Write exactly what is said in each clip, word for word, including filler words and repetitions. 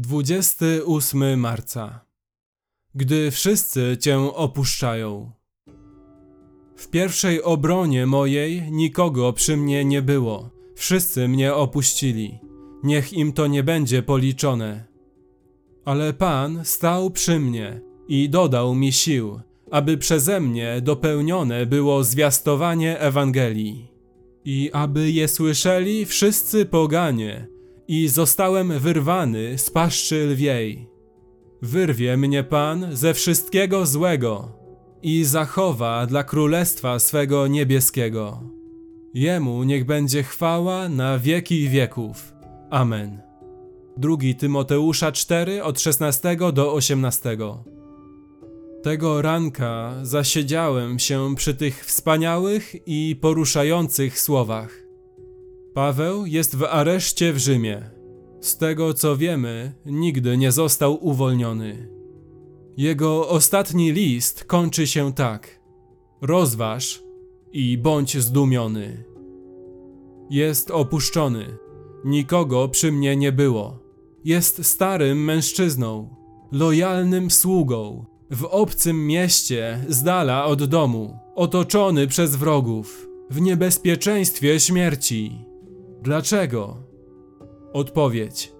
dwudziestego ósmego marca. Gdy wszyscy Cię opuszczają. W pierwszej obronie mojej nikogo przy mnie nie było. Wszyscy mnie opuścili. Niech im to nie będzie policzone. Ale Pan stał przy mnie i dodał mi sił, aby przeze mnie dopełnione było zwiastowanie Ewangelii. I aby je słyszeli wszyscy poganie, i zostałem wyrwany z paszczy lwiej. Wyrwie mnie Pan ze wszystkiego złego i zachowa dla królestwa swego niebieskiego. Jemu niech będzie chwała na wieki wieków. Amen. drugi Tymoteusza czwarty, od szesnastego do osiemnastego. Tego ranka zasiedziałem się przy tych wspaniałych i poruszających słowach. Paweł jest w areszcie w Rzymie. Z tego co wiemy, nigdy nie został uwolniony. Jego ostatni list kończy się tak: rozważ i bądź zdumiony. Jest opuszczony. Nikogo przy mnie nie było. Jest starym mężczyzną, lojalnym sługą, w obcym mieście, z dala od domu, otoczony przez wrogów, w niebezpieczeństwie śmierci. Dlaczego? Odpowiedź: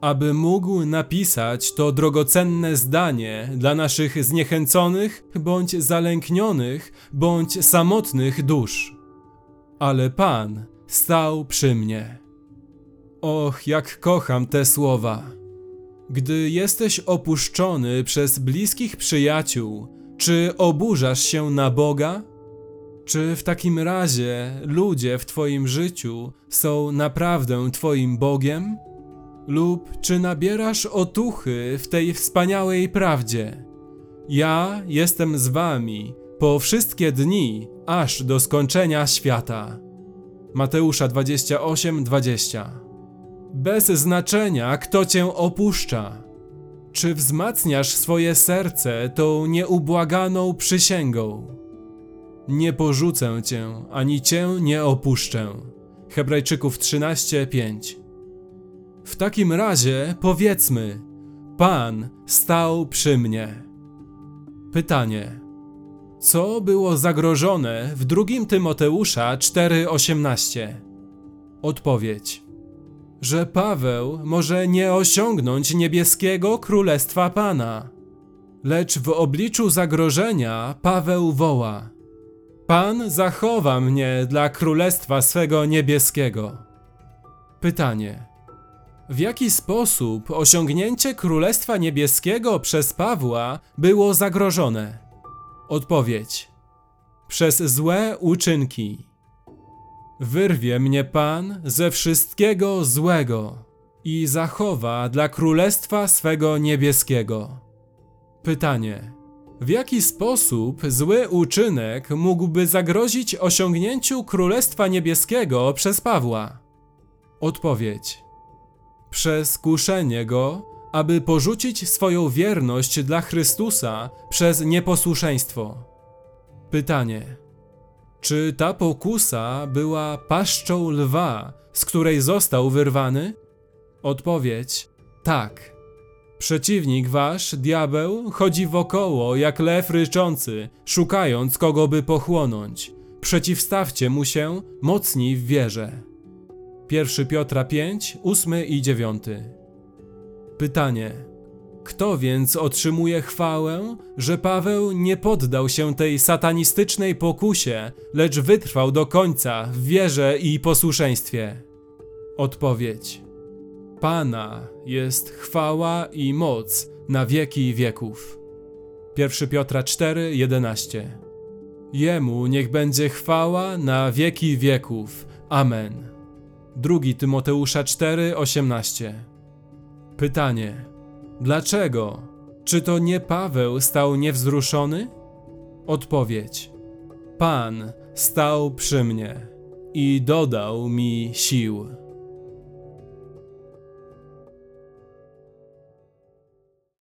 aby mógł napisać to drogocenne zdanie dla naszych zniechęconych, bądź zalęknionych, bądź samotnych dusz. Ale Pan stał przy mnie. Och, jak kocham te słowa. Gdy jesteś opuszczony przez bliskich przyjaciół, czy oburzasz się na Boga? Czy w takim razie ludzie w Twoim życiu są naprawdę Twoim Bogiem? Lub czy nabierasz otuchy w tej wspaniałej prawdzie? Ja jestem z Wami po wszystkie dni, aż do skończenia świata. Mateusza dwudziesty ósmy, dwudziesty. Bez znaczenia, kto Cię opuszcza. Czy wzmacniasz swoje serce tą nieubłaganą przysięgą? Nie porzucę Cię, ani Cię nie opuszczę. Hebrajczyków trzynaście, pięć. W takim razie powiedzmy: Pan stał przy mnie. Pytanie: co było zagrożone w drugiego Tymoteusza czwartego, osiemnastego? Odpowiedź: że Paweł może nie osiągnąć niebieskiego królestwa Pana. Lecz w obliczu zagrożenia Paweł woła: Pan zachowa mnie dla królestwa swego niebieskiego. Pytanie: w jaki sposób osiągnięcie królestwa niebieskiego przez Pawła było zagrożone? Odpowiedź: przez złe uczynki. Wyrwie mnie Pan ze wszystkiego złego i zachowa dla królestwa swego niebieskiego. Pytanie: w jaki sposób zły uczynek mógłby zagrozić osiągnięciu królestwa niebieskiego przez Pawła? Odpowiedź: przez kuszenie go, aby porzucić swoją wierność dla Chrystusa przez nieposłuszeństwo. Pytanie: czy ta pokusa była paszczą lwa, z której został wyrwany? Odpowiedź: tak. Przeciwnik wasz, diabeł, chodzi wokoło jak lew ryczący, szukając kogo by pochłonąć. Przeciwstawcie mu się, mocni w wierze. pierwszy Piotra piąty, ósmy i dziewiąty. Pytanie: kto więc otrzymuje chwałę, że Paweł nie poddał się tej satanistycznej pokusie, lecz wytrwał do końca w wierze i posłuszeństwie? Odpowiedź: Pana jest chwała i moc na wieki wieków. pierwszy Piotra czwarty, jedenasty. Jemu niech będzie chwała na wieki wieków. Amen. drugi Tymoteusza czwarty, osiemnasty. Pytanie: dlaczego? Czy to nie Paweł stał niewzruszony? Odpowiedź: Pan stał przy mnie i dodał mi sił.